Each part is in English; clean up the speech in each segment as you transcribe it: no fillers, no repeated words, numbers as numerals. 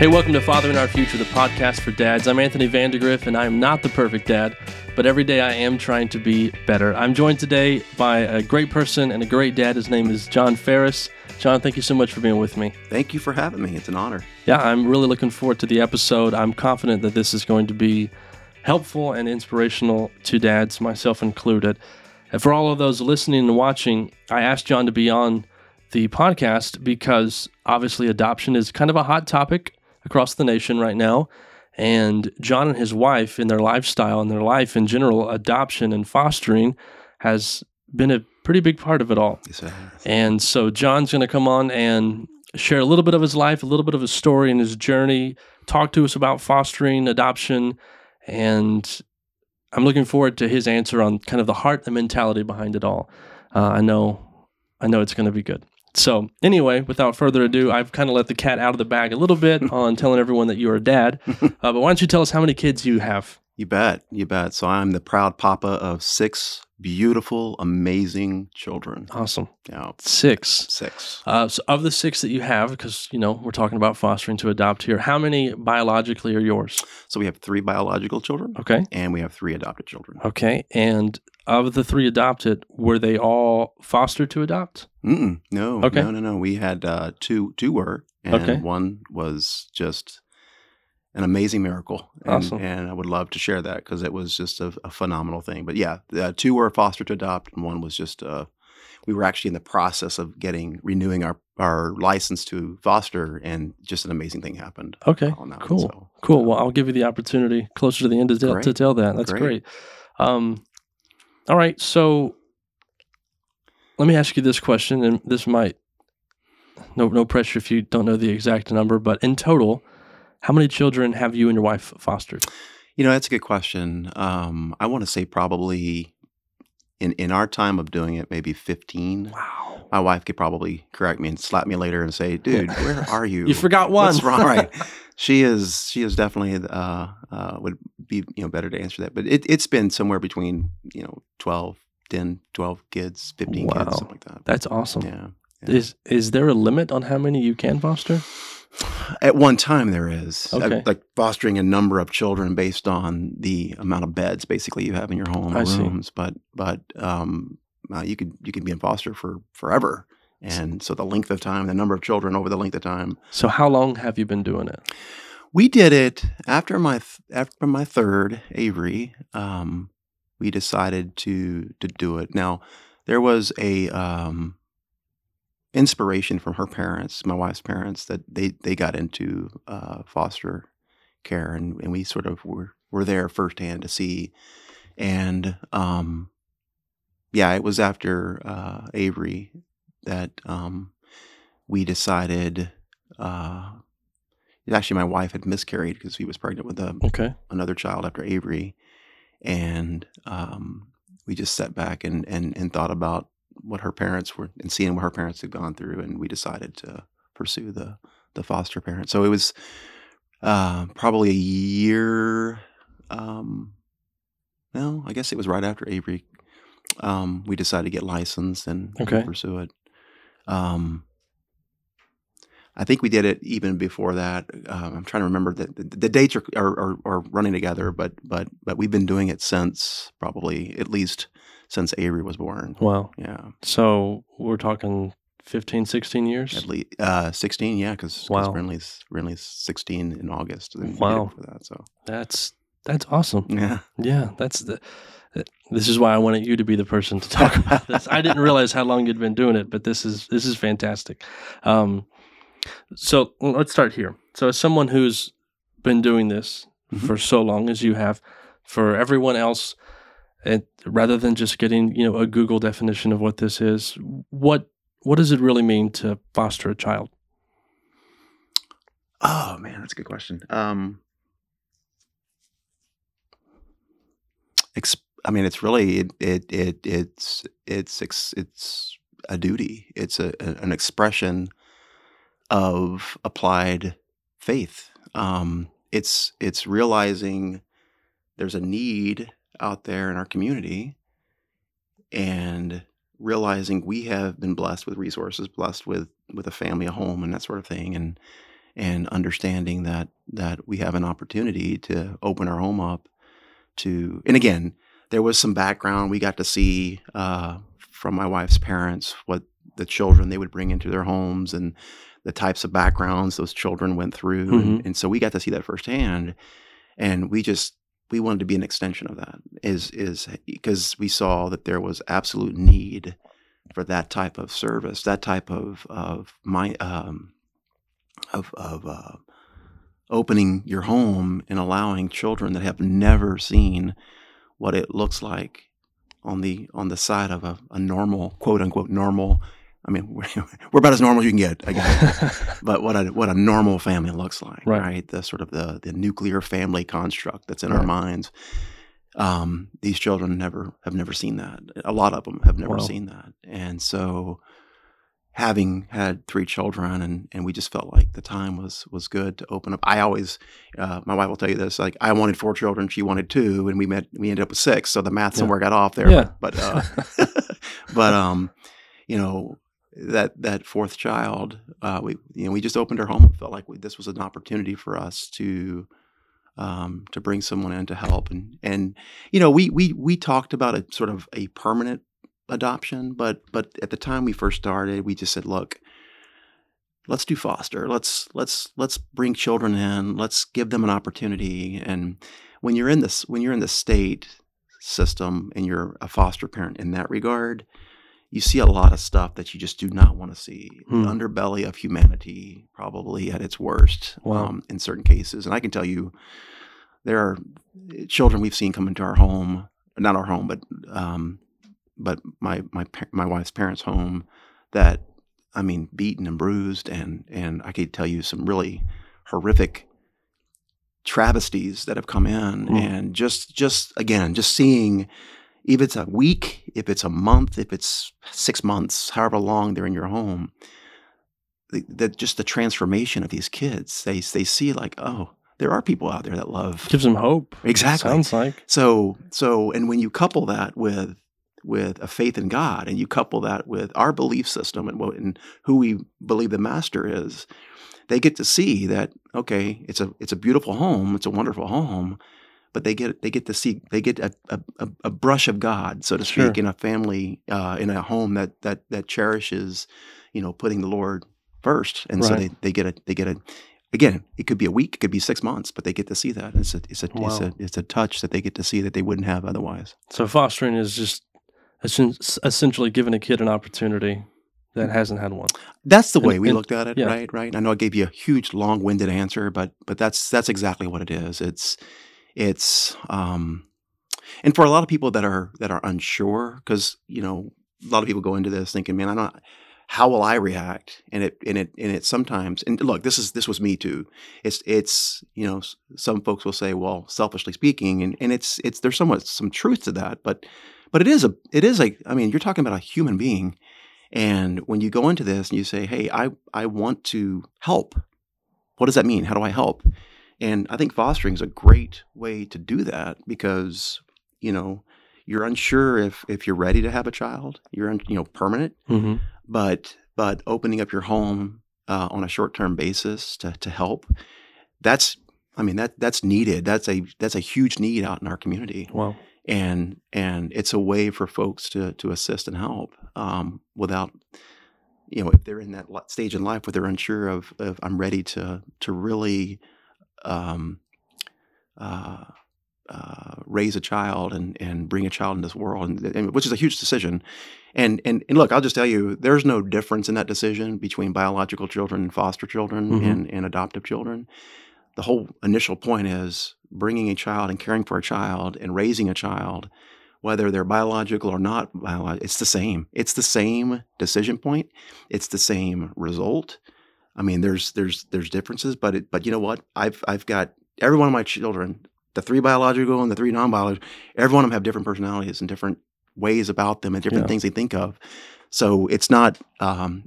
Hey, welcome to Father In Our Future, the podcast for dads. I'm Anthony Vandegrift, and I am not the perfect dad, but every day I am trying to be better. I'm joined today by a great person and a great dad. His name is John Ferris. John, thank you so much for being with me. Thank you for having me. It's an honor. Yeah, I'm really looking forward to the episode. I'm confident that this is going to be helpful and inspirational to dads, myself included. And for all of those listening and watching, I asked John to be on the podcast because obviously adoption is kind of a hot topic across the nation right now. And John and his wife, in their lifestyle and their life in general, adoption and fostering has been a pretty big part of it all. Yes, sir. And so John's going to come on and share a little bit of his life, a little bit of his story and his journey, talk to us about fostering, adoption, and I'm looking forward to his answer on kind of the heart and mentality behind it all. I know it's going to be good. So anyway, without further ado, I've kind of let the cat out of the bag a little bit on telling everyone that you're a dad, but why don't you tell us how many kids you have? You bet. So I'm the proud papa of 6 beautiful, amazing children. Awesome. Yeah. 6. So of the 6 that you have, because, you know, we're talking about fostering to adopt here, how many biologically are yours? So we have 3 biological children. Okay. And we have 3 adopted children. Okay. And of the 3 adopted, were they all fostered to adopt? No. Okay. No. We had 2 were, and one was just an amazing miracle. And, awesome. And I would love to share that because it was just a phenomenal thing. But yeah, 2 were foster to adopt and 1 was just, we were actually in the process of renewing our license to foster, and just an amazing thing happened. Okay, cool. Cool. Well, I'll give you the opportunity closer to the end to tell that. That's great. All right. So let me ask you this question, and this might, no pressure if you don't know the exact number, but in total, how many children have you and your wife fostered? You know, that's a good question. I want to say probably in our time of doing it, maybe 15. Wow. My wife could probably correct me and slap me later and say, dude, where are you? You forgot one. What's wrong? Right. She is definitely, would be, better to answer that. But it's been somewhere between, 12 kids, 15 kids, something like that. That's awesome. Yeah. Is there a limit on how many you can foster? At one time, there is. Okay. Like fostering a number of children based on the amount of beds, basically, you have in your home or rooms. See. But you could be in foster for forever, and so the length of time, the number of children over the length of time. So, how long have you been doing it? We did it after my third, Avery. We decided to do it. Now, there was a inspiration from her parents, my wife's parents, that they got into foster care, and we sort of were there firsthand to see. And it was after Avery that we decided, actually my wife had miscarried because she was pregnant with another child after Avery, and we just sat back and thought about what her parents were, and seeing what her parents had gone through, and we decided to pursue the foster parent. So it was probably a year. I guess it was right after Avery. We decided to get licensed and pursue it. I think we did it even before that. I'm trying to remember that the dates are running together, but we've been doing it since probably at least since Avery was born. Wow. Yeah. So we're talking 15, 16 years? At least 16, yeah, because Brinley's 16 in August. Wow. For that, so. That's awesome. Yeah. Yeah, this is why I wanted you to be the person to talk about this. I didn't realize how long you'd been doing it, but this is fantastic. So let's start here. So as someone who's been doing this for so long as you have, for everyone else, and rather than just getting, a Google definition of what this is, what does it really mean to foster a child? Oh man, that's a good question. It's really it's a duty. It's an expression of applied faith. It's realizing there's a need out there in our community, and realizing we have been blessed with resources, blessed with a family, a home, and that sort of thing, and and understanding that we have an opportunity to open our home up to, and again, there was some background we got to see from my wife's parents, what the children they would bring into their homes and the types of backgrounds those children went through. Mm-hmm. And so we got to see that firsthand. And we wanted to be an extension of that, is because we saw that there was absolute need for that type of service, that type of opening your home and allowing children that have never seen what it looks like on the side of a normal, quote unquote normal. I mean, we're about as normal as you can get, I guess. But what a normal family looks like, right? The sort of the nuclear family construct that's in our minds. These children have never seen that. A lot of them have never seen that. And so, having had three children, and we just felt like the time was good to open up. I always, my wife will tell you this, like I wanted 4 children, she wanted 2, and we ended up with 6. So the math somewhere got off there, but you know, that 4th child, we just opened her home and felt like this was an opportunity for us to bring someone in to help. And you know, we talked about a sort of a permanent adoption, but at the time we first started, we just said, look, let's do foster. Let's bring children in. Let's give them an opportunity. And when you're in the state system and you're a foster parent in that regard, you see a lot of stuff that you just do not want to see. The underbelly of humanity, probably at its worst, in certain cases. And I can tell you, there are children we've seen come into our home, not our home, but my wife's parents' home, that, I mean, beaten and bruised. And I could tell you some really horrific travesties that have come in. And just seeing, if it's a week, if it's a month, if it's 6 months, however long they're in your home, the transformation of these kids, they see like, oh, there are people out there that love. Gives them hope. Exactly. Sounds like. So, and when you couple that with a faith in God, and you couple that with our belief system and who we believe the Master is, they get to see that, okay, it's a beautiful home, it's a wonderful home. But they get a brush of God, so to speak, in a family, in a home that cherishes, you know, putting the Lord first. And so they get a again, it could be a week, it could be 6 months, but they get to see that. And it's a touch that they get to see that they wouldn't have otherwise. So fostering is just essentially giving a kid an opportunity that hasn't had one. That's the way we looked at it, right? I know I gave you a huge, long-winded answer, but that's exactly what it is. It's and for a lot of people that are unsure, because you know, a lot of people go into this thinking, man, how will I react? And it sometimes, and look, this was me too. It's you know, some folks will say, well, selfishly speaking, and there's somewhat some truth to that, but it is, you're talking about a human being, and when you go into this and you say, hey, I want to help, what does that mean? How do I help? And I think fostering is a great way to do that, because, you know, you're unsure if you're ready to have a child, permanent, but opening up your home on a short-term basis to help, that's needed. That's a huge need out in our community. Wow. And it's a way for folks to assist and help without, you know, if they're in that stage in life where they're unsure of I'm ready to really raise a child and bring a child in this world, and which is a huge decision. And look, I'll just tell you, there's no difference in that decision between biological children and foster children and adoptive children. The whole initial point is bringing a child and caring for a child and raising a child, whether they're biological or not biological, it's the same. It's the same decision point. It's the same result. I mean, there's differences, but you know what? I've got every one of my children, the 3 biological and the 3 non-biological, every one of them have different personalities and different ways about them and different things they think of. So it's not,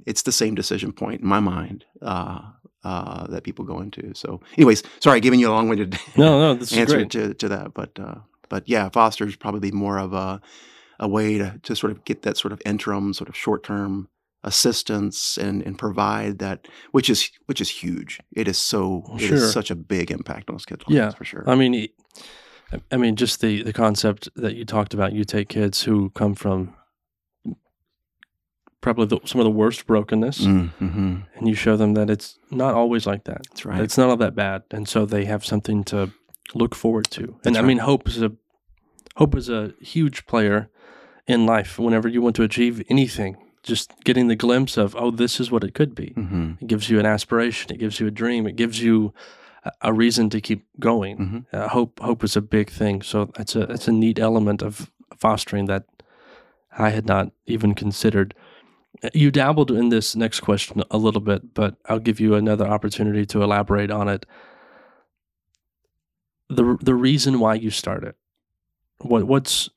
it's the same decision point in my mind that people go into. So anyways, sorry, giving you a long-winded this answer is great. To that. But yeah, foster is probably more of a way to sort of get that sort of interim, sort of short-term assistance and provide that, which is huge. It is so It is such a big impact on those kids' lives, for sure. I mean, just the concept that you talked about. You take kids who come from probably some of the worst brokenness, and you show them that it's not always like that. That's right. It's not all that bad, and so they have something to look forward to. That's right. I mean, hope is a huge player in life. Whenever you want to achieve anything, just getting the glimpse of, oh, this is what it could be. Mm-hmm. It gives you an aspiration. It gives you a dream. It gives you a reason to keep going. Mm-hmm. Hope is a big thing. So that's a neat element of fostering that I had not even considered. You dabbled in this next question a little bit, but I'll give you another opportunity to elaborate on it. The reason why you started, what was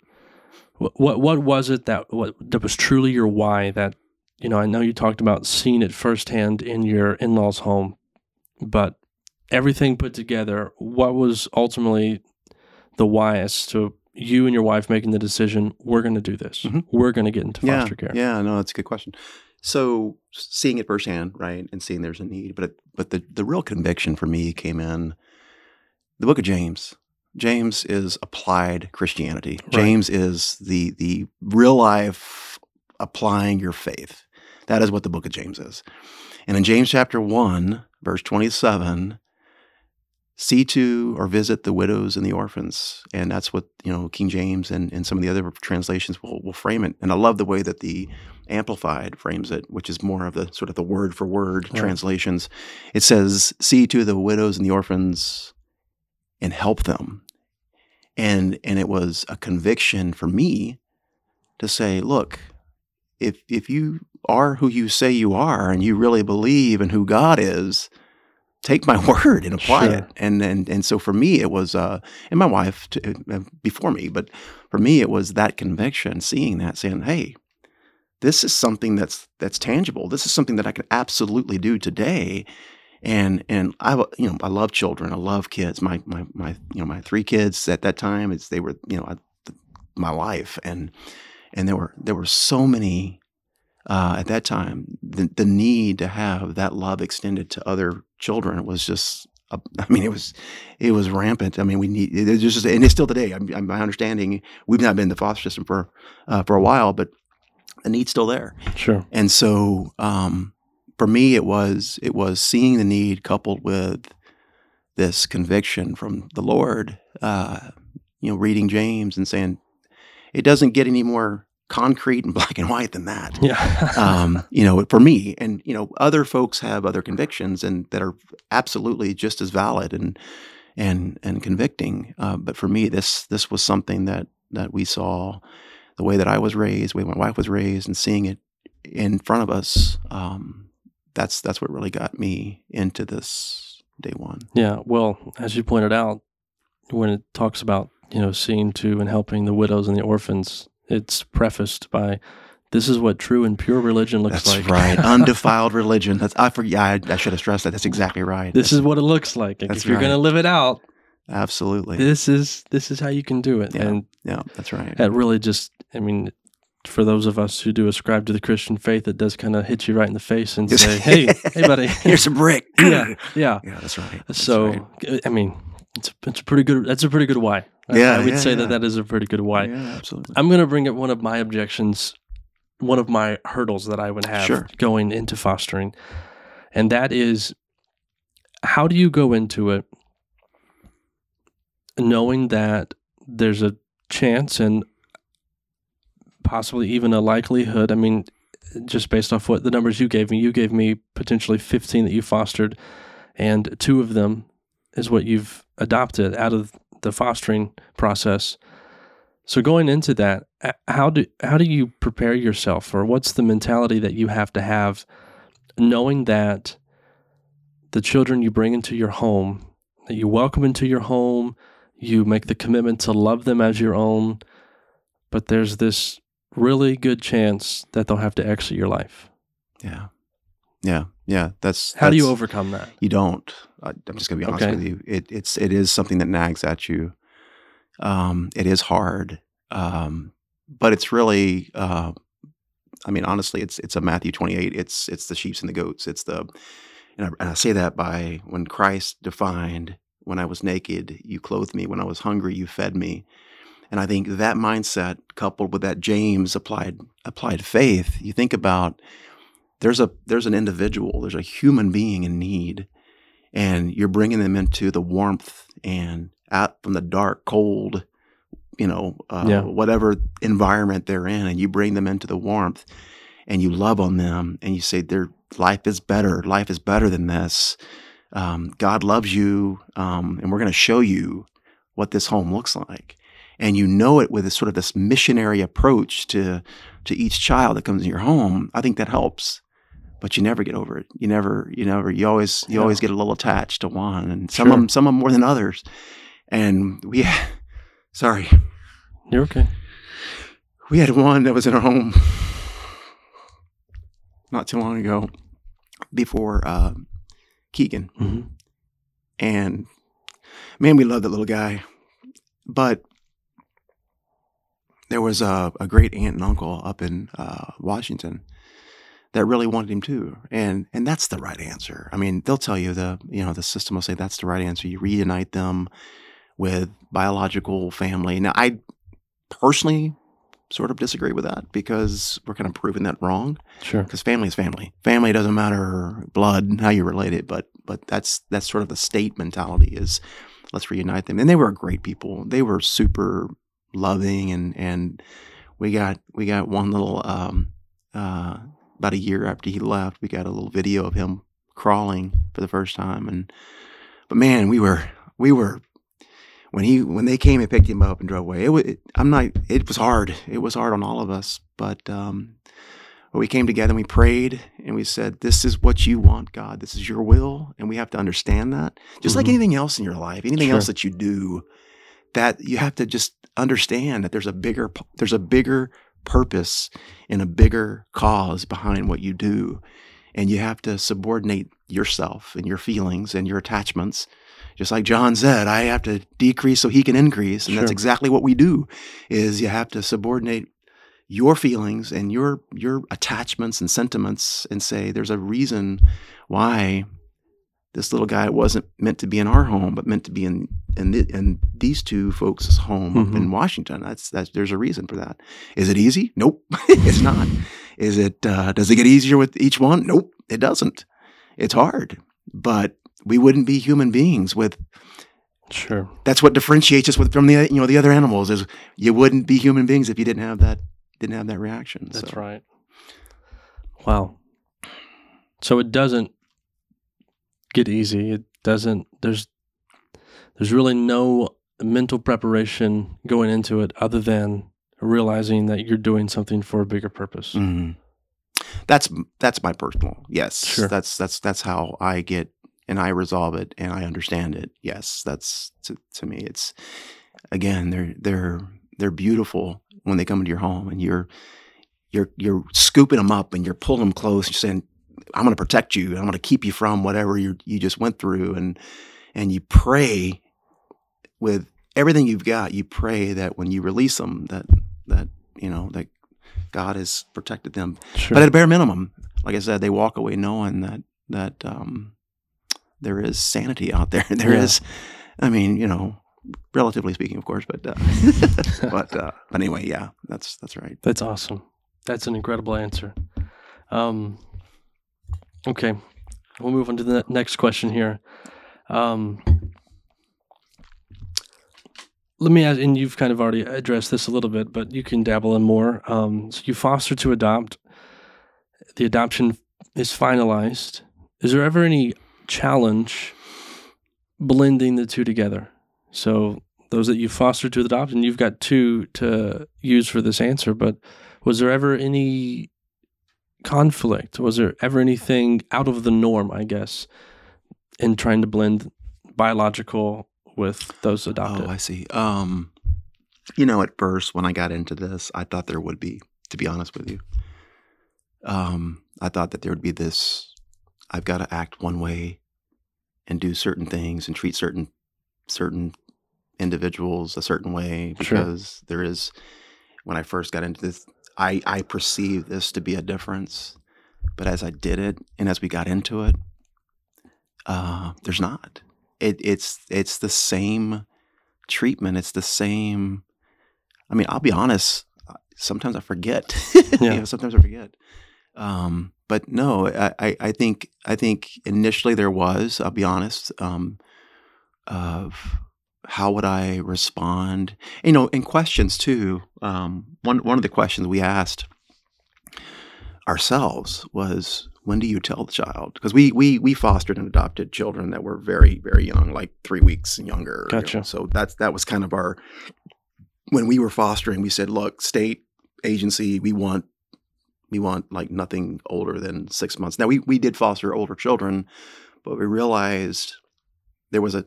it that was truly your why? That, you know, I know you talked about seeing it firsthand in your in-laws' home, but everything put together, what was ultimately the why as to you and your wife making the decision, we're going to do this, we're going to get into foster care? Yeah, no, that's a good question. So seeing it firsthand, right, and seeing there's a need, but the real conviction for me came in the book of James. James is applied Christianity. Right. James is the real life applying your faith. That is what the book of James is. And in James chapter 1, verse 27, see to or visit the widows and the orphans. And that's what, you know, King James and some of the other translations will frame it. And I love the way that the Amplified frames it, which is more of the sort of the word for word translations. It says, see to the widows and the orphans and help them. And it was a conviction for me to say, look, if you are who you say you are and you really believe in who God is, take my word and apply it. And so for me, it was, and my wife before me, but for me, it was that conviction, seeing that, saying, hey, this is something that's tangible. This is something that I can absolutely do today. And I love children. I love kids. My 3 kids at that time, they were, you know, my life. And there were so many at that time. The need to have that love extended to other children was just, it was rampant. I mean, and it's still today. My understanding, we've not been in the foster system for a while, but the need's still there. Sure. And so, for me, it was seeing the need coupled with this conviction from the Lord, reading James and saying, it doesn't get any more concrete and black and white than that. Yeah. For me, and, you know, other folks have other convictions and that are absolutely just as valid and convicting. But for me, this was something that we saw the way that I was raised, the way my wife was raised, and seeing it in front of us, that's what really got me into this day one. Yeah. Well, as you pointed out, when it talks about, you know, seeing to and helping the widows and the orphans, it's prefaced by, this is what true and pure religion looks like. That's right. Undefiled religion. I should have stressed that. That's exactly right. This is what it looks like. And if you're going to live it out. Absolutely. This is how you can do it. Yeah. And yeah, that's right. That really just, I mean, for those of us who do ascribe to the Christian faith, it does kind of hit you right in the face and say, hey, buddy. Here's a brick. Yeah. Yeah, that's right. That's right. I mean, that's a pretty good why. Yeah, I would say that is a pretty good why. Yeah, absolutely. I'm going to bring up one of my objections, one of my hurdles that I would have going into fostering, and that is, how do you go into it knowing that there's a chance and possibly even a likelihood? I mean, just based off what the numbers you gave me potentially 15 that you fostered, and 2 of them is what you've adopted out of the fostering process. So going into that, how do you prepare yourself, or what's the mentality that you have to have, knowing that the children you bring into your home, that you welcome into your home, you make the commitment to love them as your own, but there's this really good chance that they'll have to exit your life? Yeah. How do you overcome that? You don't. I'm just going to be honest with you. It is something that nags at you. It is hard, but it's really I mean, honestly, it's a Matthew 28. It's the sheep and the goats. It's the, and I say that by when Christ defined, when I was naked, you clothed me. When I was hungry, you fed me. And I think that mindset, coupled with that James applied faith, you think about there's an individual, there's a human being in need, and you're bringing them into the warmth and out from the dark, cold, whatever environment they're in, and you bring them into the warmth, and you love on them, and you say their life is better. Life is better than this. God loves you, and we're going to show you what this home looks like. And you know it with a sort of this missionary approach to each child that comes in your home. I think that helps, but you never get over it. You always get a little attached to one, and some of them more than others. And we, sorry, you're okay. We had one that was in our home not too long ago, before Keegan, mm-hmm. and man, we loved that little guy, but. There was a great aunt and uncle up in Washington that really wanted him too, and that's the right answer. I mean, they'll tell you the system will say that's the right answer. You reunite them with biological family. Now, I personally sort of disagree with that because we're kind of proving that wrong. Sure, because family is family. Family doesn't matter blood, how you relate it, but that's sort of the state mentality is let's reunite them. And they were great people. They were super. Loving and we got one little about a year after he left, we got a little video of him crawling for the first time, but man, we were when they came and picked him up and drove away. It was hard on all of us, but we came together and we prayed and we said, this is what you want, God. This is your will, and we have to understand that. Just mm-hmm. like anything else in your life, anything else that you do, that you have to just understand that there's a bigger purpose and a bigger cause behind what you do, and you have to subordinate yourself and your feelings and your attachments. Just like John said, I have to decrease so he can increase, and that's exactly what we do. Is you have to subordinate your feelings and your attachments and sentiments, and say there's a reason why this little guy wasn't meant to be in our home, but meant to be in these two folks' home mm-hmm. up in Washington. There's a reason for that. Is it easy? Nope, it's not. Is it? Does it get easier with each one? Nope, it doesn't. It's hard, but we wouldn't be human beings with. Sure. That's what differentiates us from the the other animals is you wouldn't be human beings if you didn't have that reaction. That's right. Wow. So it doesn't. Get easy. It doesn't. There's really no mental preparation going into it other than realizing that you're doing something for a bigger purpose. Mm-hmm. That's my personal. Yes, sure. That's how I get and I resolve it and I understand it. Yes, that's to me. It's again, they're beautiful when they come into your home and you're scooping them up and you're pulling them close and you're saying. I'm going to protect you. I'm going to keep you from whatever you just went through, and you pray with everything you've got. You pray that when you release them, that God has protected them. Sure. But at a bare minimum, like I said, they walk away knowing that there is sanity out there. There is, I mean, relatively speaking, of course. But anyway, yeah, that's right. That's awesome. That's an incredible answer. Okay, we'll move on to the next question here. Let me ask, and you've kind of already addressed this a little bit, but you can dabble in more. So you foster to adopt. The adoption is finalized. Is there ever any challenge blending the two together? So those that you foster to adopt, and you've got two to use for this answer, but was there ever any... conflict? Was there ever anything out of the norm, I guess, in trying to blend biological with those adopted? Oh, I see. At first when I got into this, I thought there would be, to be honest with you. I thought that there would be this, I've got to act one way and do certain things and treat certain individuals a certain way because there is, when I first got into this, I perceived this to be a difference, but as I did it and as we got into it, there's not. It's the same treatment. It's the same. I mean, I'll be honest. Sometimes I forget. Yeah. Sometimes I forget. But no, I think initially there was. I'll be honest. Of how would I respond? And questions too. One of the questions we asked ourselves was, when do you tell the child? Because we fostered and adopted children that were very, very young, like 3 weeks and younger. Gotcha. So that was kind of our, when we were fostering, we said, look, state agency, we want like nothing older than 6 months. Now we did foster older children, but we realized there was a,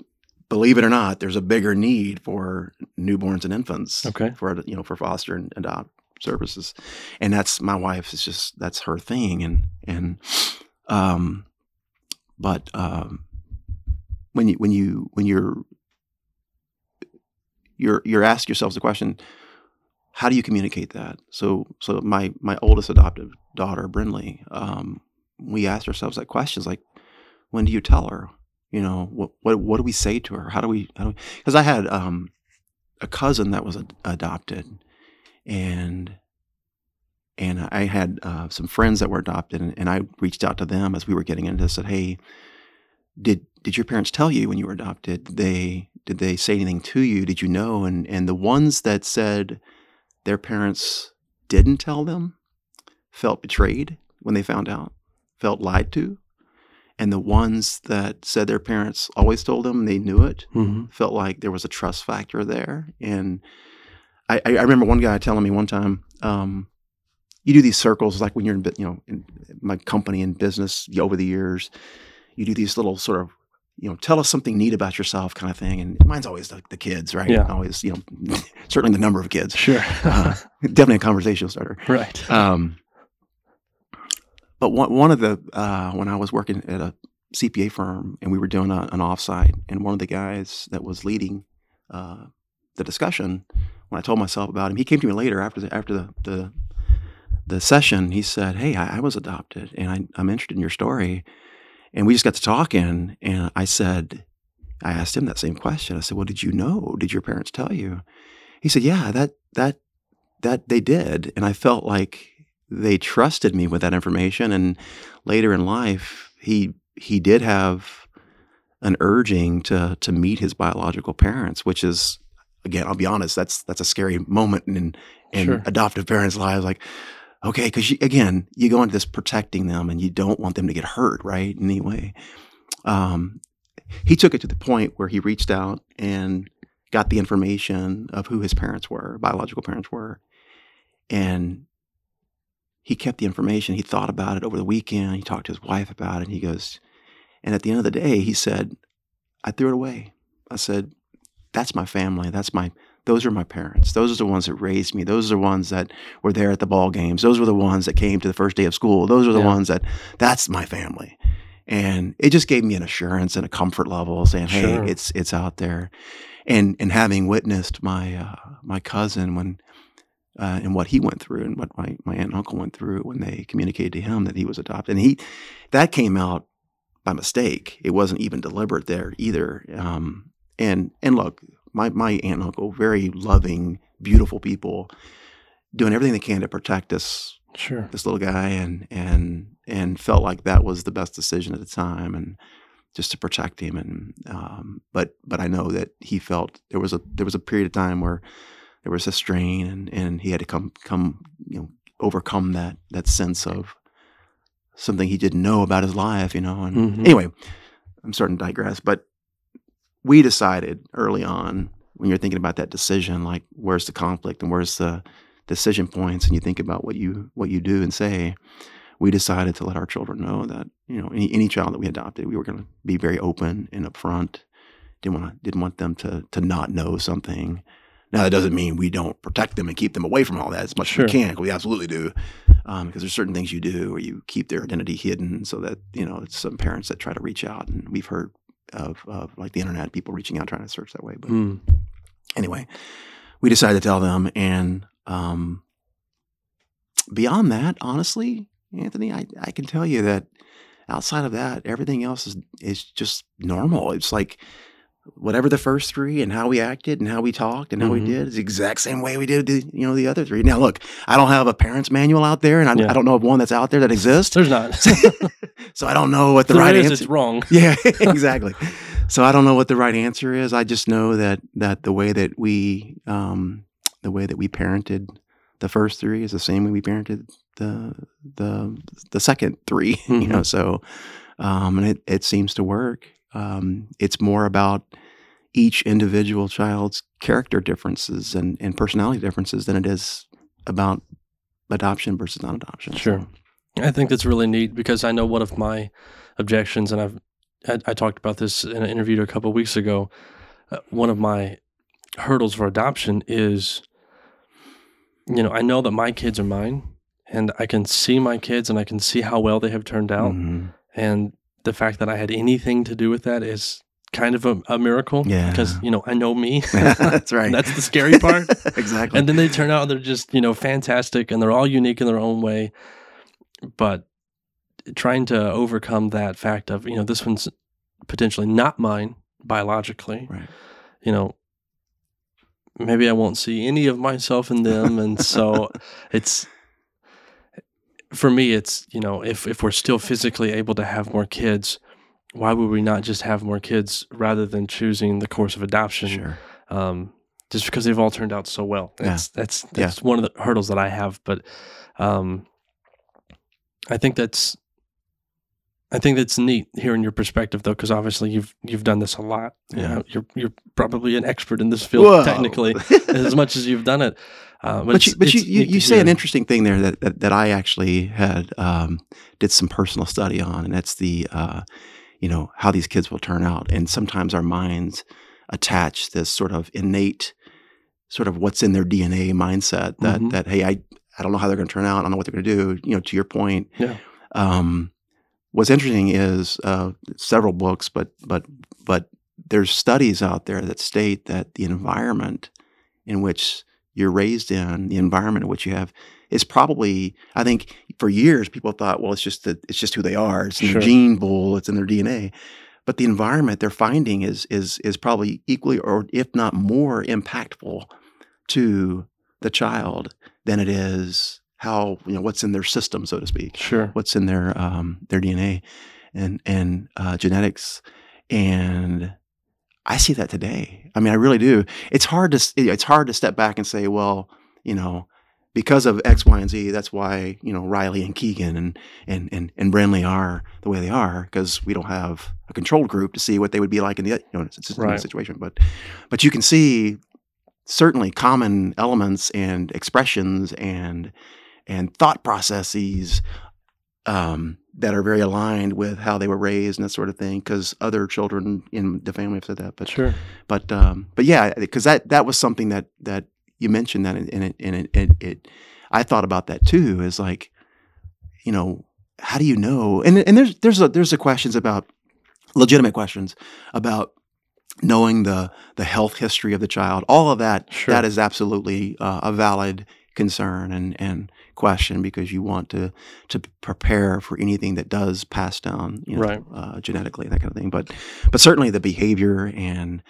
believe it or not, there's a bigger need for newborns and infants. Okay. For foster and adopt services, and that's my wife. It's just that's her thing, but when you're asking yourselves the question, how do you communicate that? So my oldest adoptive daughter, Brinley, we asked ourselves that questions like, when do you tell her? What do we say to her? How do we? Because I had a cousin that was adopted. And I had some friends that were adopted, and I reached out to them as we were getting into this. Said, "Hey, did your parents tell you when you were adopted? Did they say anything to you? Did you know?" And the ones that said their parents didn't tell them felt betrayed when they found out, felt lied to, and the ones that said their parents always told them and they knew it felt like there was a trust factor there. And I remember one guy telling me one time, you do these circles like when you're in my company and business over the years, you do these little sort of, tell us something neat about yourself kind of thing. And mine's always the kids, right? Yeah. Always, certainly the number of kids. Sure. Definitely a conversational starter. Right. But one of the, when I was working at a CPA firm and we were doing an offsite, and one of the guys that was leading the discussion, when I told myself about him, he came to me later after the session. He said, "Hey, I was adopted, and I'm interested in your story." And we just got to talking, and I asked him that same question. I said, "Well, did you know? Did your parents tell you?" He said, "Yeah, that they did." And I felt like they trusted me with that information. And later in life, he did have an urging to meet his biological parents, which is. Again, I'll be honest, that's a scary moment in sure. adoptive parents' lives. Like, okay, because again, you go into this protecting them and you don't want them to get hurt, right, in any way. He took it to the point where he reached out and got the information of who his parents were, biological parents were. And he kept the information. He thought about it over the weekend. He talked to his wife about it. And he goes, and at the end of the day, he said, I threw it away. I said, that's my family. Those are my parents. Those are the ones that raised me. Those are the ones that were there at the ball games. Those were the ones that came to the first day of school. Those are the ones that's my family. And it just gave me an assurance and a comfort level saying, hey, sure. it's out there. And having witnessed my cousin and what he went through and what my aunt and uncle went through when they communicated to him that he was adopted. And that came out by mistake. It wasn't even deliberate there either. And look, my aunt and uncle, very loving, beautiful people, doing everything they can to protect us, sure. this little guy, and felt like that was the best decision at the time, and just to protect him. And but I know that he felt there was a period of time where there was a strain, and he had to come overcome that sense of something he didn't know about his life, And anyway, I'm starting to digress, but. We decided early on, when you're thinking about that decision, like where's the conflict and where's the decision points, and you think about what you do and say, we decided to let our children know that any child that we adopted, we were going to be very open and upfront. Didn't want them to not know something. Now that doesn't mean we don't protect them and keep them away from all that as much sure. as we can. We absolutely do, because there's certain things you do where you keep their identity hidden, so that it's some parents that try to reach out, and we've heard. Of like the internet, people reaching out trying to search that way. But anyway, we decided to tell them, and beyond that, honestly, Anthony, I can tell you that outside of that, everything else is just normal. It's like whatever the first three and how we acted and how we talked and how we did is the exact same way we did the other three. Now, look, I don't have a parent's manual out there, and I don't know of one that's out there that exists. There's not. So I don't know what the right answer is. It's wrong. Yeah, exactly. So I don't know what the right answer is. I just know that the way that we parented the first three is the same way we parented the second three. Mm-hmm. So and it seems to work. It's more about each individual child's character differences and personality differences than it is about adoption versus non-adoption. Sure. So. I think that's really neat because I know one of my objections, and I talked about this in an interview a couple of weeks ago. One of my hurdles for adoption is, I know that my kids are mine and I can see my kids and I can see how well they have turned out. Mm-hmm. And the fact that I had anything to do with that is kind of a miracle because, I know me. That's right. That's the scary part. Exactly. And then they turn out they're just, fantastic and they're all unique in their own way. But trying to overcome that fact of, this one's potentially not mine biologically, right. Maybe I won't see any of myself in them. And so it's... For me, it's, if we're still physically able to have more kids, why would we not just have more kids rather than choosing the course of adoption? Sure. Just because they've all turned out so well. That's one of the hurdles that I have. But I think that's neat hearing your perspective, though, because obviously you've done this a lot. Yeah. You're probably an expert in this field, technically, as much as you've done it. But you say an interesting thing there that I actually had did some personal study on, and that's the how these kids will turn out. And sometimes our minds attach this sort of innate, sort of what's in their DNA mindset that hey, I don't know how they're going to turn out. I don't know what they're going to do. To your point. Yeah. What's interesting is several books, but there's studies out there that state that the environment in which you're raised in, the environment in which you have, is probably. I think for years people thought, well, it's just who they are. It's in their gene pool. It's in their DNA. But the environment they're finding is probably equally, or if not more, impactful to the child than it is. How what's in their system, so to speak. Sure. What's in their DNA and genetics, and I see that today. I mean, I really do. It's hard to step back and say, well, because of X, Y, and Z, that's why Riley and Keegan and Brinley are the way they are, because we don't have a control group to see what they would be like in the situation. But you can see certainly common elements and expressions and thought processes that are very aligned with how they were raised and that sort of thing, because other children in the family have said that. Because that was something that you mentioned that, and I thought about that too. Is like, how do you know? And there's questions about legitimate questions about knowing the health history of the child, all of that. Sure. That is absolutely a valid concern and question, because you want to prepare for anything that does pass down, genetically, that kind of thing. But certainly the behavior and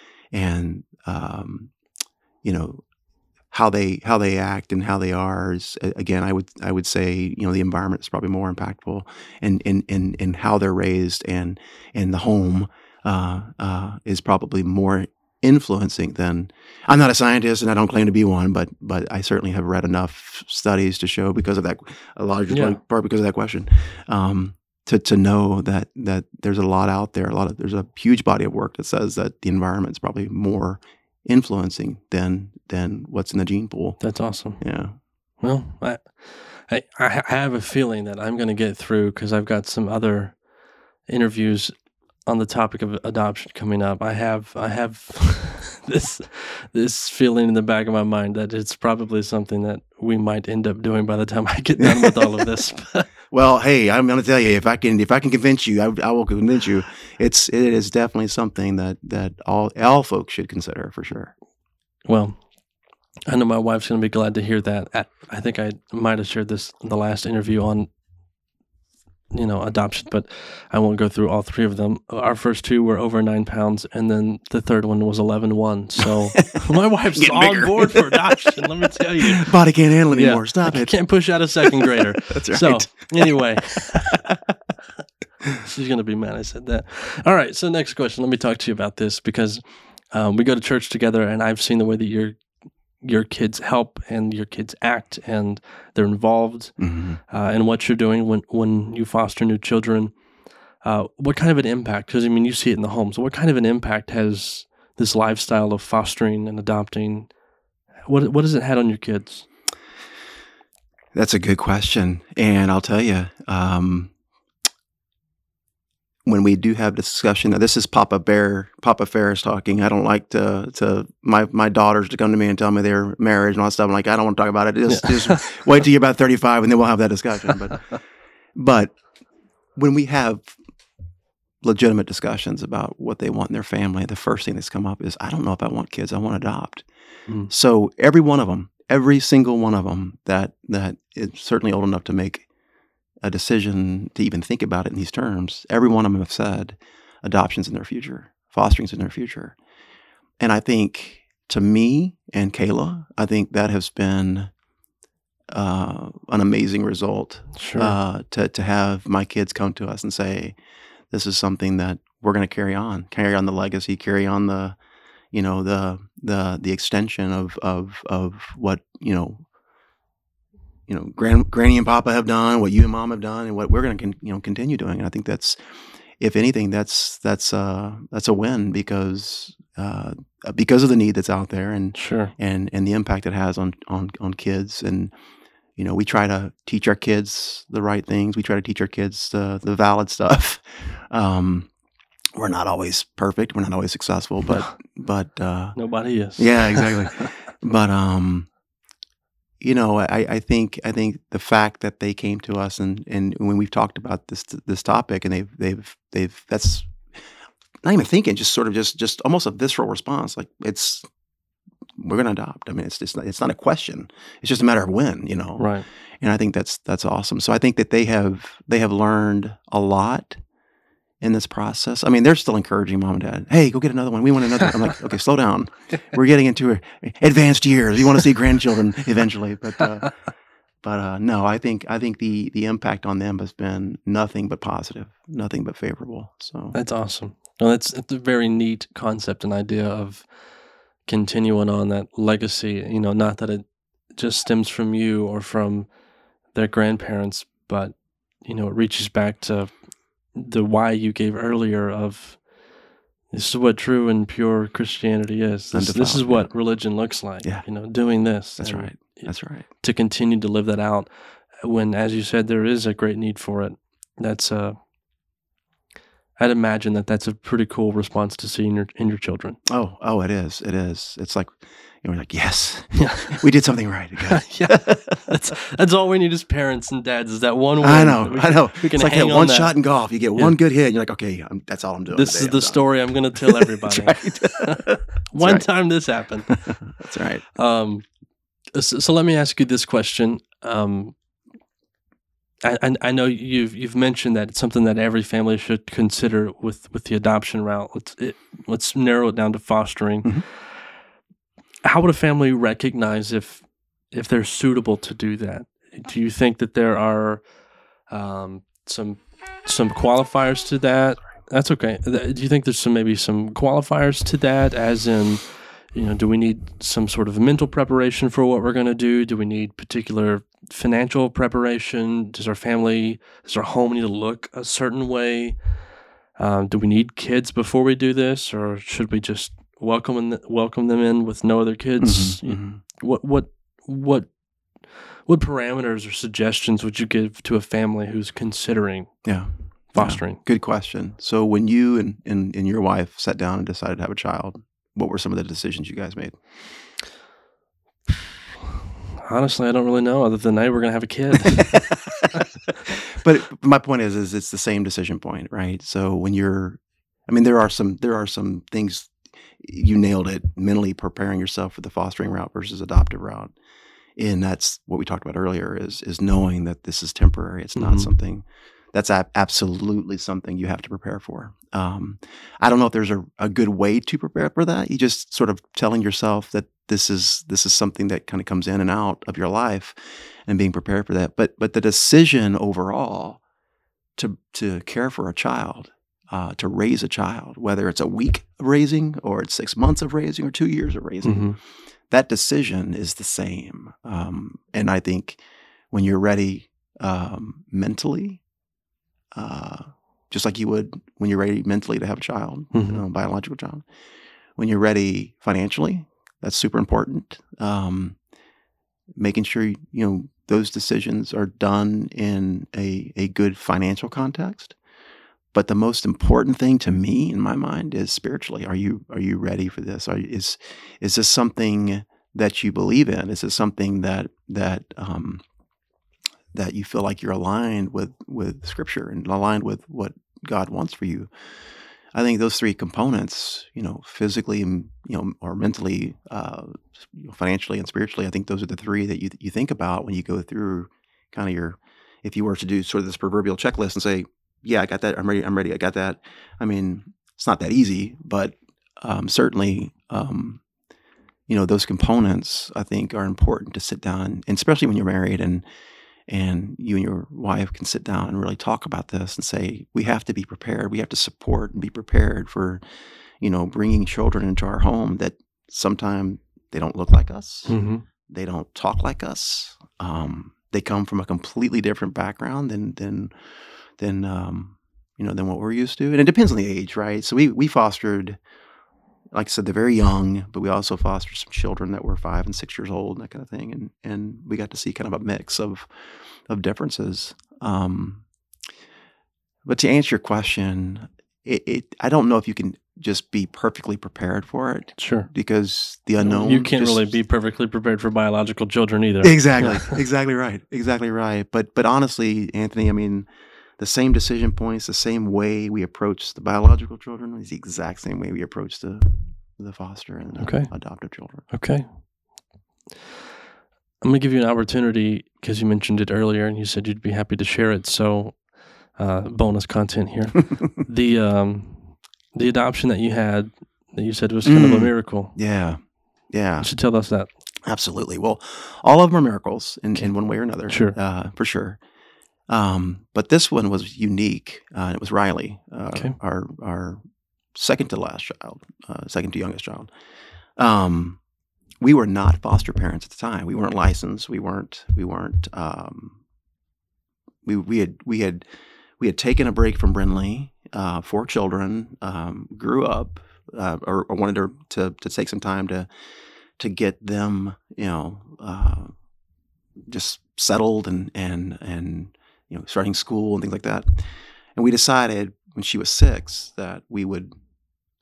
how they act and how they are is, again, I would say, the environment is probably more impactful, and how they're raised and the home is probably more influencing than. I'm not a scientist and I don't claim to be one, but I certainly have read enough studies to show, because of that, a large part because of that question, to know that there's a lot out there, there's a huge body of work that says that the environment is probably more influencing than what's in the gene pool. That's awesome. Yeah. Well, I have a feeling that I'm going to get through, because I've got some other interviews on the topic of adoption coming up. I have this feeling in the back of my mind that it's probably something that we might end up doing by the time I get done with all of this. Well, hey, I'm going to tell you, if I can convince you, I will convince you. It is definitely something that all folks should consider, for sure. Well, I know my wife's going to be glad to hear that. I think I might have shared this in the last interview on, you know, adoption, but I won't go through all three of them. Our first two were over 9 pounds, and then the third one was 11.1. So my wife's on board for adoption, let me tell you. Body can't handle anymore. Yeah. Stop it. Can't push out a second grader. That's right. So anyway, she's going to be mad I said that. All right, so next question. Let me talk to you about this because we go to church together, and I've seen the way that your kids help and your kids act and they're involved in what you're doing when you foster new children. What kind of an impact, because I mean, you see it in the home, so what kind of an impact has this lifestyle of fostering and adopting, what has it had on your kids? That's a good question. And I'll tell you, when we do have discussion, now this is Papa Ferris talking. I don't like to my daughters to come to me and tell me their marriage and all that stuff. I'm like, I don't want to talk about it. Just wait till you're about 35 and then we'll have that discussion. But when we have legitimate discussions about what they want in their family, the first thing that's come up is, I don't know if I want kids. I want to adopt. Mm. So every one of them, every single one of them that is certainly old enough to make a decision to even think about it in these terms, every one of them have said adoption's in their future, fostering's in their future. And I think to me and Kayla, I think that has been an amazing result. Sure. To have my kids come to us and say, this is something that we're going to carry on the legacy, carry on the, you know, the extension of what, you know, Granny and Papa have done, what you and Mom have done, and what we're going to continue doing. And I think that's, if anything, that's a win because of the need that's out there, and sure, and the impact it has on kids. And you know, we try to teach our kids the right things. We try to teach our kids the valid stuff. We're not always perfect. We're not always successful, but nobody is. Yeah, exactly. You know, I think the fact that they came to us and when we've talked about this topic, and they've that's not even thinking, just sort of just almost a visceral response, like we're going to adopt. I mean, it's not a question. It's just a matter of when, you know. Right. And I think that's awesome. So I think that they have learned a lot in this process. I mean, they're still encouraging Mom and Dad. Hey, go get another one. We want another one. I'm like, okay, slow down. We're getting into advanced years. You want to see grandchildren eventually, but no, I think the impact on them has been nothing but positive, nothing but favorable. So that's awesome. No, that's a very neat concept and idea of continuing on that legacy. You know, not that it just stems from you or from their grandparents, but you know, it reaches back to the why you gave earlier of this is what true and pure Christianity is. This is what religion looks like, you know, doing this. That's right. That's right. To continue to live that out when, as you said, there is a great need for it. That's I'd imagine that's a pretty cool response to see in your children. Oh, it is. It is. It's like, you know, we're like, yes, we did something right. Yeah, that's all we need as parents and dads is that one. I know. We can hang on that. It's like that one shot in golf. You get one good hit, and you're like, okay, that's all I'm doing. This is the story I'm going to tell everybody. One time this happened. That's right. So let me ask you this question. I know you've mentioned that it's something that every family should consider with the adoption route. Let's narrow it down to fostering. Mm-hmm. How would a family recognize if they're suitable to do that? Do you think that there are some qualifiers to that? That's okay. Do you think there's some qualifiers to that, as in, you know, do we need some sort of mental preparation for what we're going to do? Do we need particular financial preparation? Does our home need to look a certain way? Do we need kids before we do this, or should we just welcome them in with no other kids? What parameters or suggestions would you give to a family who's considering fostering? Yeah. Good question. So when you and your wife sat down and decided to have a child, what were some of the decisions you guys made? Honestly, I don't really know, other than we're going to have a kid. But my point is it's the same decision point, right? So when there are some things you nailed it, mentally preparing yourself for the fostering route versus adoptive route. And that's what we talked about earlier, is knowing that this is temporary. It's not something that's absolutely something you have to prepare for. I don't know if there's a good way to prepare for that. You just sort of telling yourself that this is something that kind of comes in and out of your life and being prepared for that. But the decision overall to care for a child, to raise a child, whether it's a week of raising or it's 6 months of raising or 2 years of raising, that decision is the same. And I think when you're ready mentally, just like you would when you're ready mentally to have a child, a biological child, when you're ready financially, that's super important. Making sure, those decisions are done in a good financial context. But the most important thing to me in my mind is spiritually. Are you ready for this? Is this something that you believe in? Is this something that you feel like you're aligned with Scripture and aligned with what God wants for you? I think those three components, physically, or mentally, financially and spiritually, I think those are the three that you think about when you go through kind of your, if you were to do sort of this proverbial checklist and say, yeah, I got that. I'm ready. I got that. I mean, it's not that easy, but certainly, those components I think are important to sit down, and especially when you're married and you and your wife can sit down and really talk about this and say, we have to be prepared. We have to support and be prepared for, bringing children into our home that sometimes they don't look like us. They don't talk like us. They come from a completely different background than what we're used to. And it depends on the age, right? So we fostered, like I said, they're very young, but we also fostered some children that were 5 and 6 years old and that kind of thing. And we got to see kind of a mix of differences. But to answer your question, I don't know if you can just be perfectly prepared for it. Sure. Because the unknown. You can't really be perfectly prepared for biological children either. Exactly. Exactly right. But honestly, Anthony, I mean, the same decision points, the same way we approach the biological children is the exact same way we approach the foster and adoptive children. Okay. I'm going to give you an opportunity because you mentioned it earlier and you said you'd be happy to share it. So bonus content here. The adoption that you had that you said was kind of a miracle. Yeah. You should tell us that. Absolutely. Well, all of them are miracles in one way or another. Sure. For sure. But this one was unique. It was Riley, our second to last child, second to youngest child. We were not foster parents at the time. We weren't licensed. We had taken a break from Brinley, 4 children, grew up, or wanted to take some time to get them, just settled and starting school and things like that. And we decided when she was 6 that we would,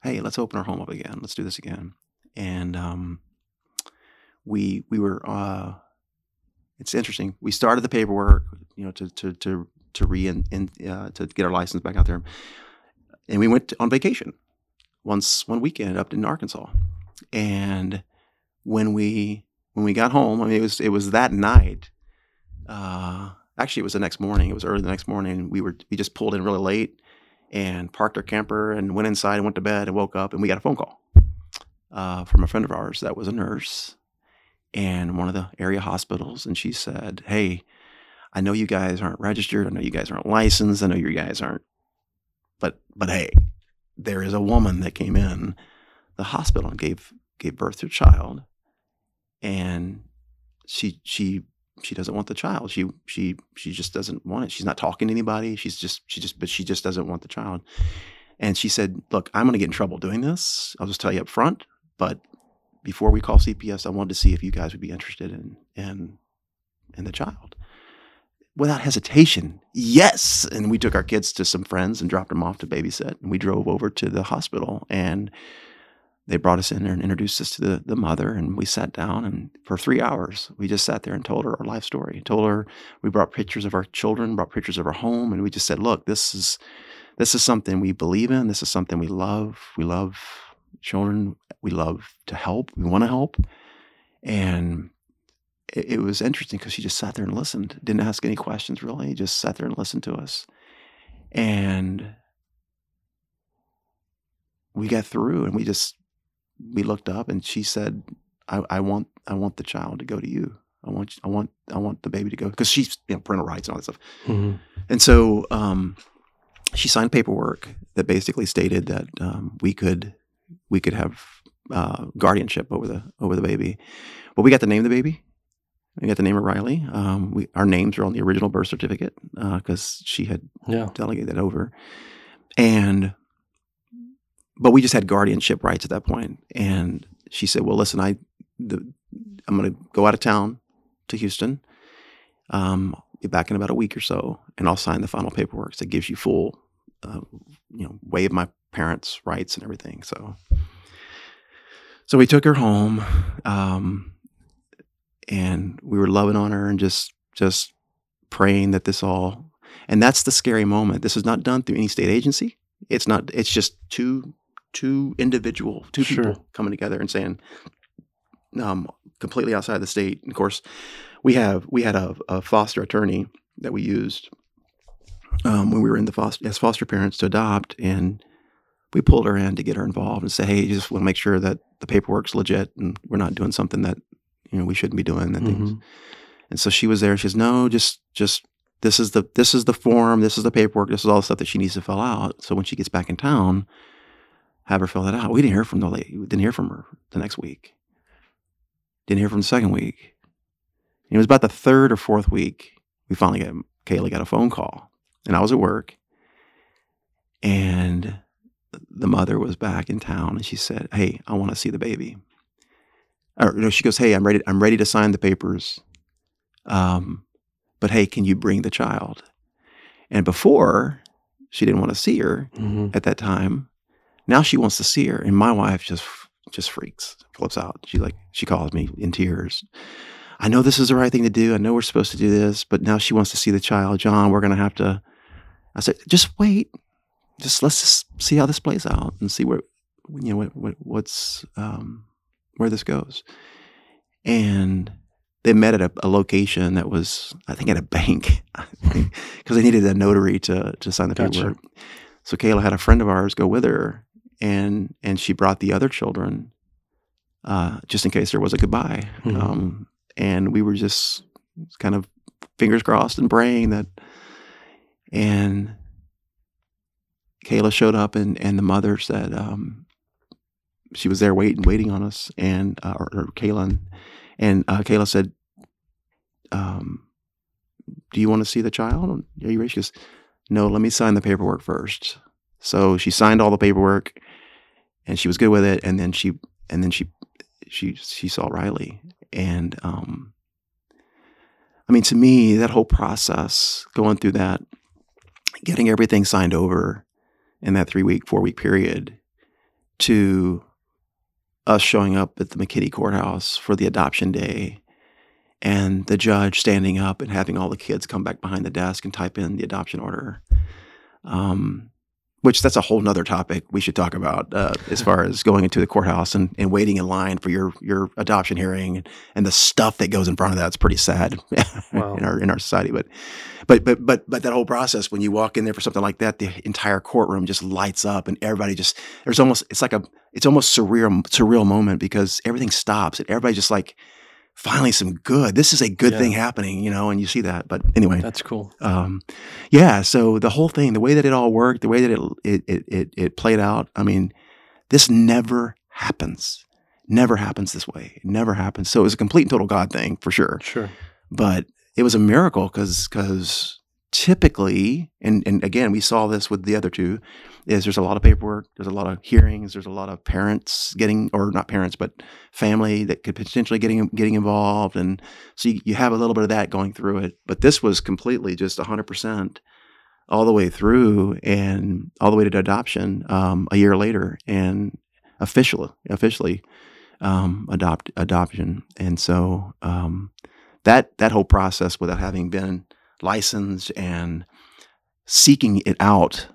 hey, let's open our home up again. Let's do this again. And we were, it's interesting. We started the paperwork, to get our license back out there. And we went on vacation one weekend up in Arkansas. And when we got home, I mean, it was that night, actually, it was the next morning. It was early the next morning. We just pulled in really late and parked our camper and went inside and went to bed and woke up, and we got a phone call from a friend of ours that was a nurse in one of the area hospitals. And she said, hey, I know you guys aren't registered. I know you guys aren't licensed. I know you guys aren't. But hey, there is a woman that came in the hospital and gave birth to a child. And she doesn't want the child. She just doesn't want it. She's not talking to anybody. She just doesn't want the child. And she said, look, I'm going to get in trouble doing this. I'll just tell you up front. But before we call CPS, I wanted to see if you guys would be interested in the child. Without hesitation, yes. And we took our kids to some friends and dropped them off to babysit. And we drove over to the hospital, and they brought us in there and introduced us to the mother, and we sat down, and for 3 hours, we just sat there and told her our life story. We brought pictures of our children, brought pictures of our home, and we just said, look, this is something we believe in. This is something we love. We love children. We love to help. We want to help. And it was interesting because she just sat there and listened. Didn't ask any questions really. Just sat there and listened to us. And we got through and we looked up and she said, I want the child to go to you. I want the baby to go, because she's, parental rights and all that stuff. Mm-hmm. And so she signed paperwork that basically stated that we could have guardianship over the baby. But we got to name the baby. We got the name of Riley. Our names are on the original birth certificate because she had delegated that over. But we just had guardianship rights at that point. And she said, well, listen, I'm going to go out of town to Houston, be back in about a week or so, and I'll sign the final paperwork. So it gives you full, waive my parents' rights and everything. So we took her home, and we were loving on her and just praying that this all, and that's the scary moment. This is not done through any state agency. It's not. It's just two sure. people coming together and saying, completely outside the state. And of course, we had a foster attorney that we used when we were in the foster parents to adopt, and we pulled her in to get her involved and say, hey, you just want to make sure that the paperwork's legit and we're not doing something that we shouldn't be doing. And things. And so she was there. She says, no, just. This is the form, this is the paperwork, this is all the stuff that she needs to fill out. So when she gets back in town, have her fill that out. We didn't hear from the lady. We didn't hear from her the next week. Didn't hear from the second week. And it was about the third or fourth week, we finally Kayla got a phone call. And I was at work. And the mother was back in town and she said, hey, I want to see the baby. Or no, she goes, hey, I'm ready to sign the papers. But hey, can you bring the child? And before, she didn't want to see her at that time. Now she wants to see her. And my wife just freaks, flips out. She calls me in tears. I know this is the right thing to do. I know we're supposed to do this, but now she wants to see the child. John, we're going to have to. I said, just wait. Let's just see how this plays out and see where, where this goes. And they met at a location that was, I think, at a bank, because they needed a notary to sign the paperwork. So Kayla had a friend of ours go with her, and she brought the other children just in case there was a goodbye. Mm-hmm. And we were just kind of fingers crossed and praying that. And Kayla showed up, and the mother said she was there waiting on us, and or Kayla. And Kayla said, do you want to see the child? Are you ready? She goes, no, let me sign the paperwork first. So she signed all the paperwork and she was good with it. And then she saw Riley. And, to me, that whole process, going through that, getting everything signed over in that 4-week period to us showing up at the McKinney courthouse for the adoption day and the judge standing up and having all the kids come back behind the desk and type in the adoption order, which that's a whole nother topic we should talk about as far as going into the courthouse and waiting in line for your adoption hearing and the stuff that goes in front of that. It's pretty sad in our society. But that whole process, when you walk in there for something like that, the entire courtroom just lights up and everybody just, it's almost surreal moment because everything stops and everybody's just like, finally some good, this is a good thing happening, and you see that. But anyway. That's cool. So the whole thing, the way that it all worked, the way that it played out, this never happens. Never happens this way. It never happens. So it was a complete and total God thing for sure. Sure. But it was a miracle because typically, and again, we saw this with the other two, is there's a lot of paperwork, there's a lot of hearings, there's a lot of parents but family that could potentially getting involved. And so you have a little bit of that going through it. But this was completely just 100% all the way through and all the way to adoption a year later and officially adoption. And so that whole process without having been licensed and seeking it out,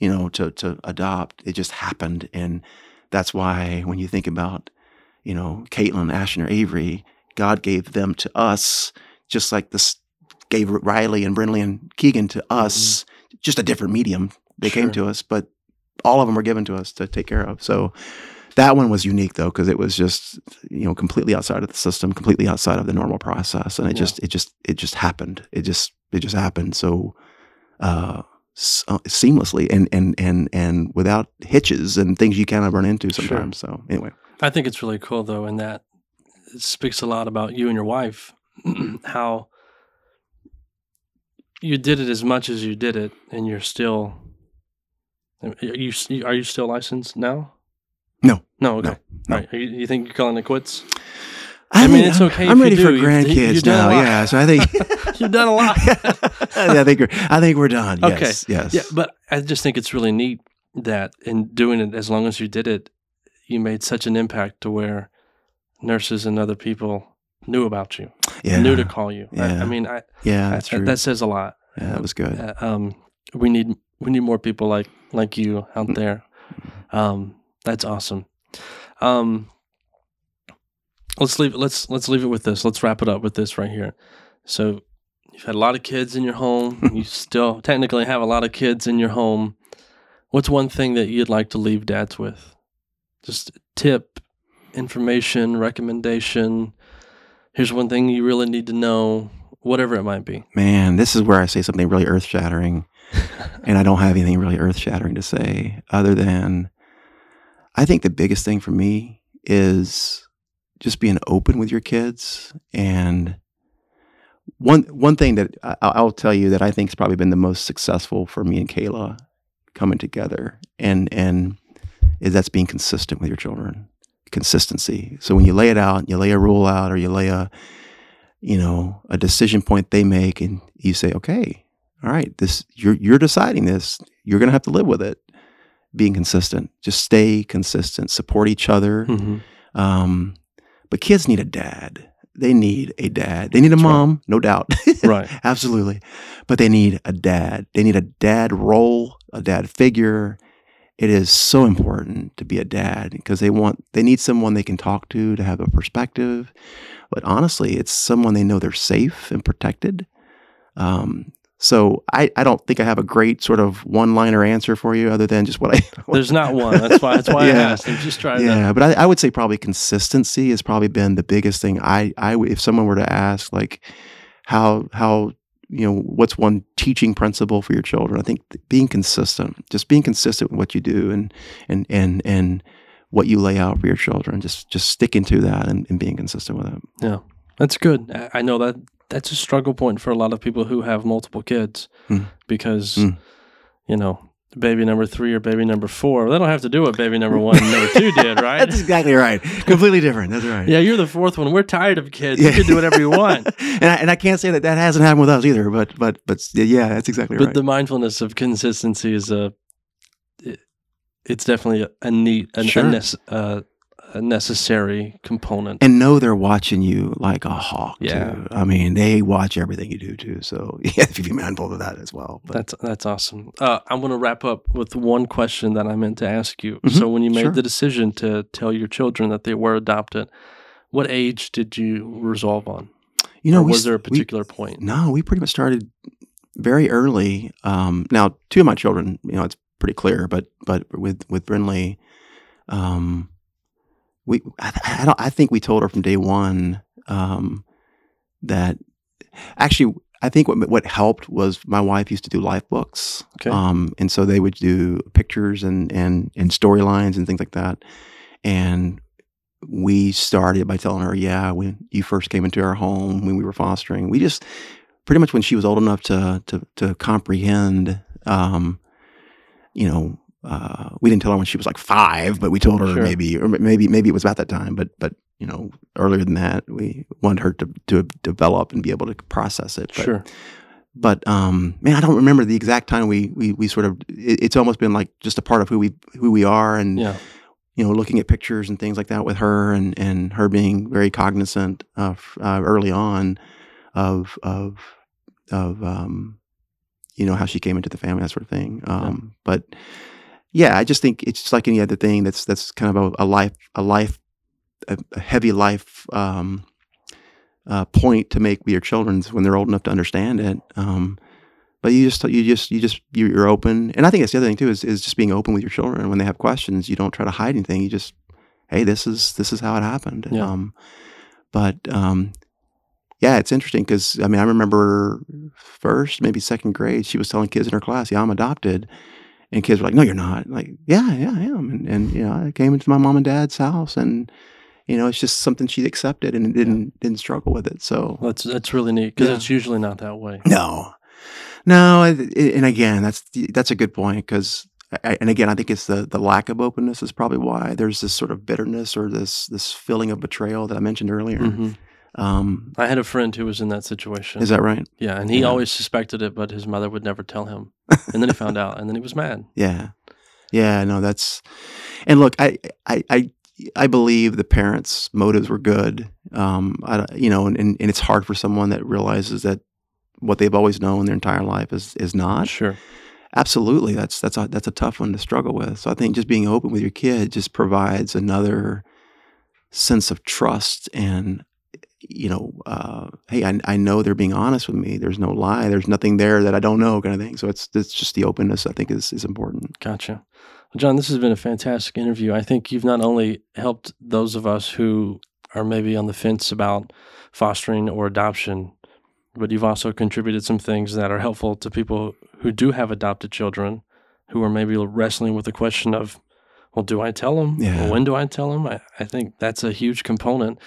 to adopt, it just happened. And That's why when you think about, you know, Caitlin, Ashen, or Avery, God gave them to us, just like this gave Riley and Brinley and Keegan to us, just a different medium. They came to us, but all of them were given to us to take care of. So that one was unique though, because it was just, you know, completely outside of the system, completely outside of the normal process. And it just happened. It just happened. So, seamlessly and without hitches and things you kind of run into sometimes. So anyway, I think it's really cool though, and that it speaks a lot about you and your wife, how you did it as much as you did it, and you're still. Are you still licensed now? No. Okay. No. All right. You think you're calling it quits? I mean, it's okay. I'm ready for grandkids now. Yeah. So I think you've done a lot. I think we're done. Okay. Yes. Yeah. But I just think it's really neat that in doing it, as long as you did it, you made such an impact to where nurses and other people knew about you, knew to call you. Yeah. I mean, that's true. That says a lot. Yeah, that was good. We need more people like you out there. That's awesome. Let's leave it with this. Let's wrap it up with this right here. So you've had a lot of kids in your home. You still technically have a lot of kids in your home. What's one thing that you'd like to leave dads with? Just a tip, information, recommendation. Here's one thing you really need to know, whatever it might be. Man, this is where I say something really earth-shattering. And I don't have anything really earth-shattering to say other than I think the biggest thing for me is just being open with your kids. And one thing that I'll tell you that I think has probably been the most successful for me and Kayla coming together and is that's being consistent with your children. Consistency. So when you lay it out, you lay a rule out, or you lay a decision point they make, and you say, okay, all right, this you're deciding this. You're going to have to live with it. Being consistent, just stay consistent. Support each other. Mm-hmm. But kids need a dad. They need a dad. They need a mom, right. No doubt. Right. Absolutely. But they need a dad. They need a dad role, a dad figure. It is so important to be a dad because they need someone they can talk to have a perspective. But honestly, it's someone they know they're safe and protected. So I don't think I have a great sort of one-liner answer for you other than just what I... There's not one. That's why I asked. I'm just trying to... Yeah, but I would say probably consistency has probably been the biggest thing. If someone were to ask, like, how what's one teaching principle for your children? I think being consistent with what you do and what you lay out for your children, just sticking to that and being consistent with it. Yeah, that's good. I know that's a struggle point for a lot of people who have multiple kids because, baby number 3 or baby number 4, they don't have to do what baby number 1 and number 2 did, right? That's exactly right. Completely different. That's right. Yeah, you're the 4th one. We're tired of kids. Yeah. You can do whatever you want. And I can't say that hasn't happened with us either, but yeah, that's exactly right. But the mindfulness of consistency is it's definitely a necessary component. And know they're watching you like a hawk, too. I mean, they watch everything you do, too. So, yeah, if you be mindful of that as well. But. That's awesome. I'm going to wrap up with one question that I meant to ask you. Mm-hmm. So when you made the decision to tell your children that they were adopted, what age did you resolve on? Was there a particular point? No, we pretty much started very early. Now, 2 of my children, it's pretty clear, but with Brinley, I think we told her from day one that actually I think what helped was my wife used to do life books, and so they would do pictures and storylines and things like that. And we started by telling her, when you first came into our home when we were fostering, we just pretty much when she was old enough to comprehend, we didn't tell her when she was like 5, but we told her maybe it was about that time. But earlier than that, we wanted her to develop and be able to process it. But, man, I don't remember the exact time we sort of. It's almost been like just a part of who we are, and looking at pictures and things like that with her, and her being very cognizant early on of how she came into the family, that sort of thing. But. yeah, I just think it's just like any other thing. That's kind of a heavy life point to make with your children when they're old enough to understand it. But you're open, and I think that's the other thing too is just being open with your children when they have questions. You don't try to hide anything. You just, hey, this is how it happened. Yeah. Yeah, it's interesting because, I remember first, maybe second grade, she was telling kids in her class, yeah, I'm adopted. And kids were like, no, you're not. I'm like, yeah, I am. And I came into my mom and dad's house and, it's just something she accepted and didn't struggle with it. So that's really neat because it's usually not that way. No. And again, that's a good point because, I think it's the lack of openness is probably why there's this sort of bitterness or this feeling of betrayal that I mentioned earlier. Mm-hmm. I had a friend who was in that situation. Is that right? Yeah, and he always suspected it, but his mother would never tell him. And then he found out, and then he was mad. Yeah. No, that's. And look, I believe the parents' motives were good. And it's hard for someone that realizes that what they've always known their entire life is not. Sure. Absolutely, that's a tough one to struggle with. So I think just being open with your kid just provides another sense of trust and. Hey, I know they're being honest with me. There's no lie. There's nothing there that I don't know kind of thing. So it's just the openness I think is important. Gotcha. Well, John, this has been a fantastic interview. I think you've not only helped those of us who are maybe on the fence about fostering or adoption, but you've also contributed some things that are helpful to people who do have adopted children who are maybe wrestling with the question of, well, do I tell them? Yeah. Well, when do I tell them? I think that's a huge component.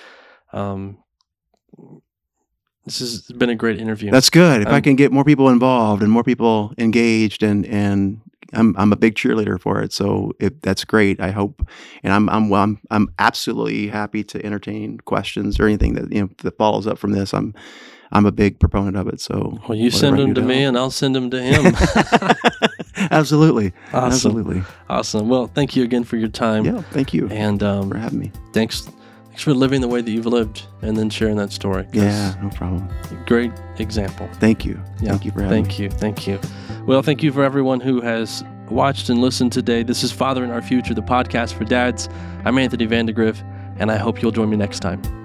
This has been a great interview. That's good. If I can get more people involved and more people engaged, and I'm a big cheerleader for it. So that's great. I hope, and I'm absolutely happy to entertain questions or anything that that follows up from this. I'm a big proponent of it. So well, you send them to me, and I'll send them to him. Absolutely. Awesome. Absolutely. Awesome. Well, thank you again for your time. Yeah, thank you, and for having me. Thanks for living the way that you've lived and then sharing that story. Yeah, no problem. Great example. Thank you. Yeah. Thank you for having me. Thank you. Well, thank you for everyone who has watched and listened today. This is Father in Our Future, the podcast for dads. I'm Anthony Vandegrift, and I hope you'll join me next time.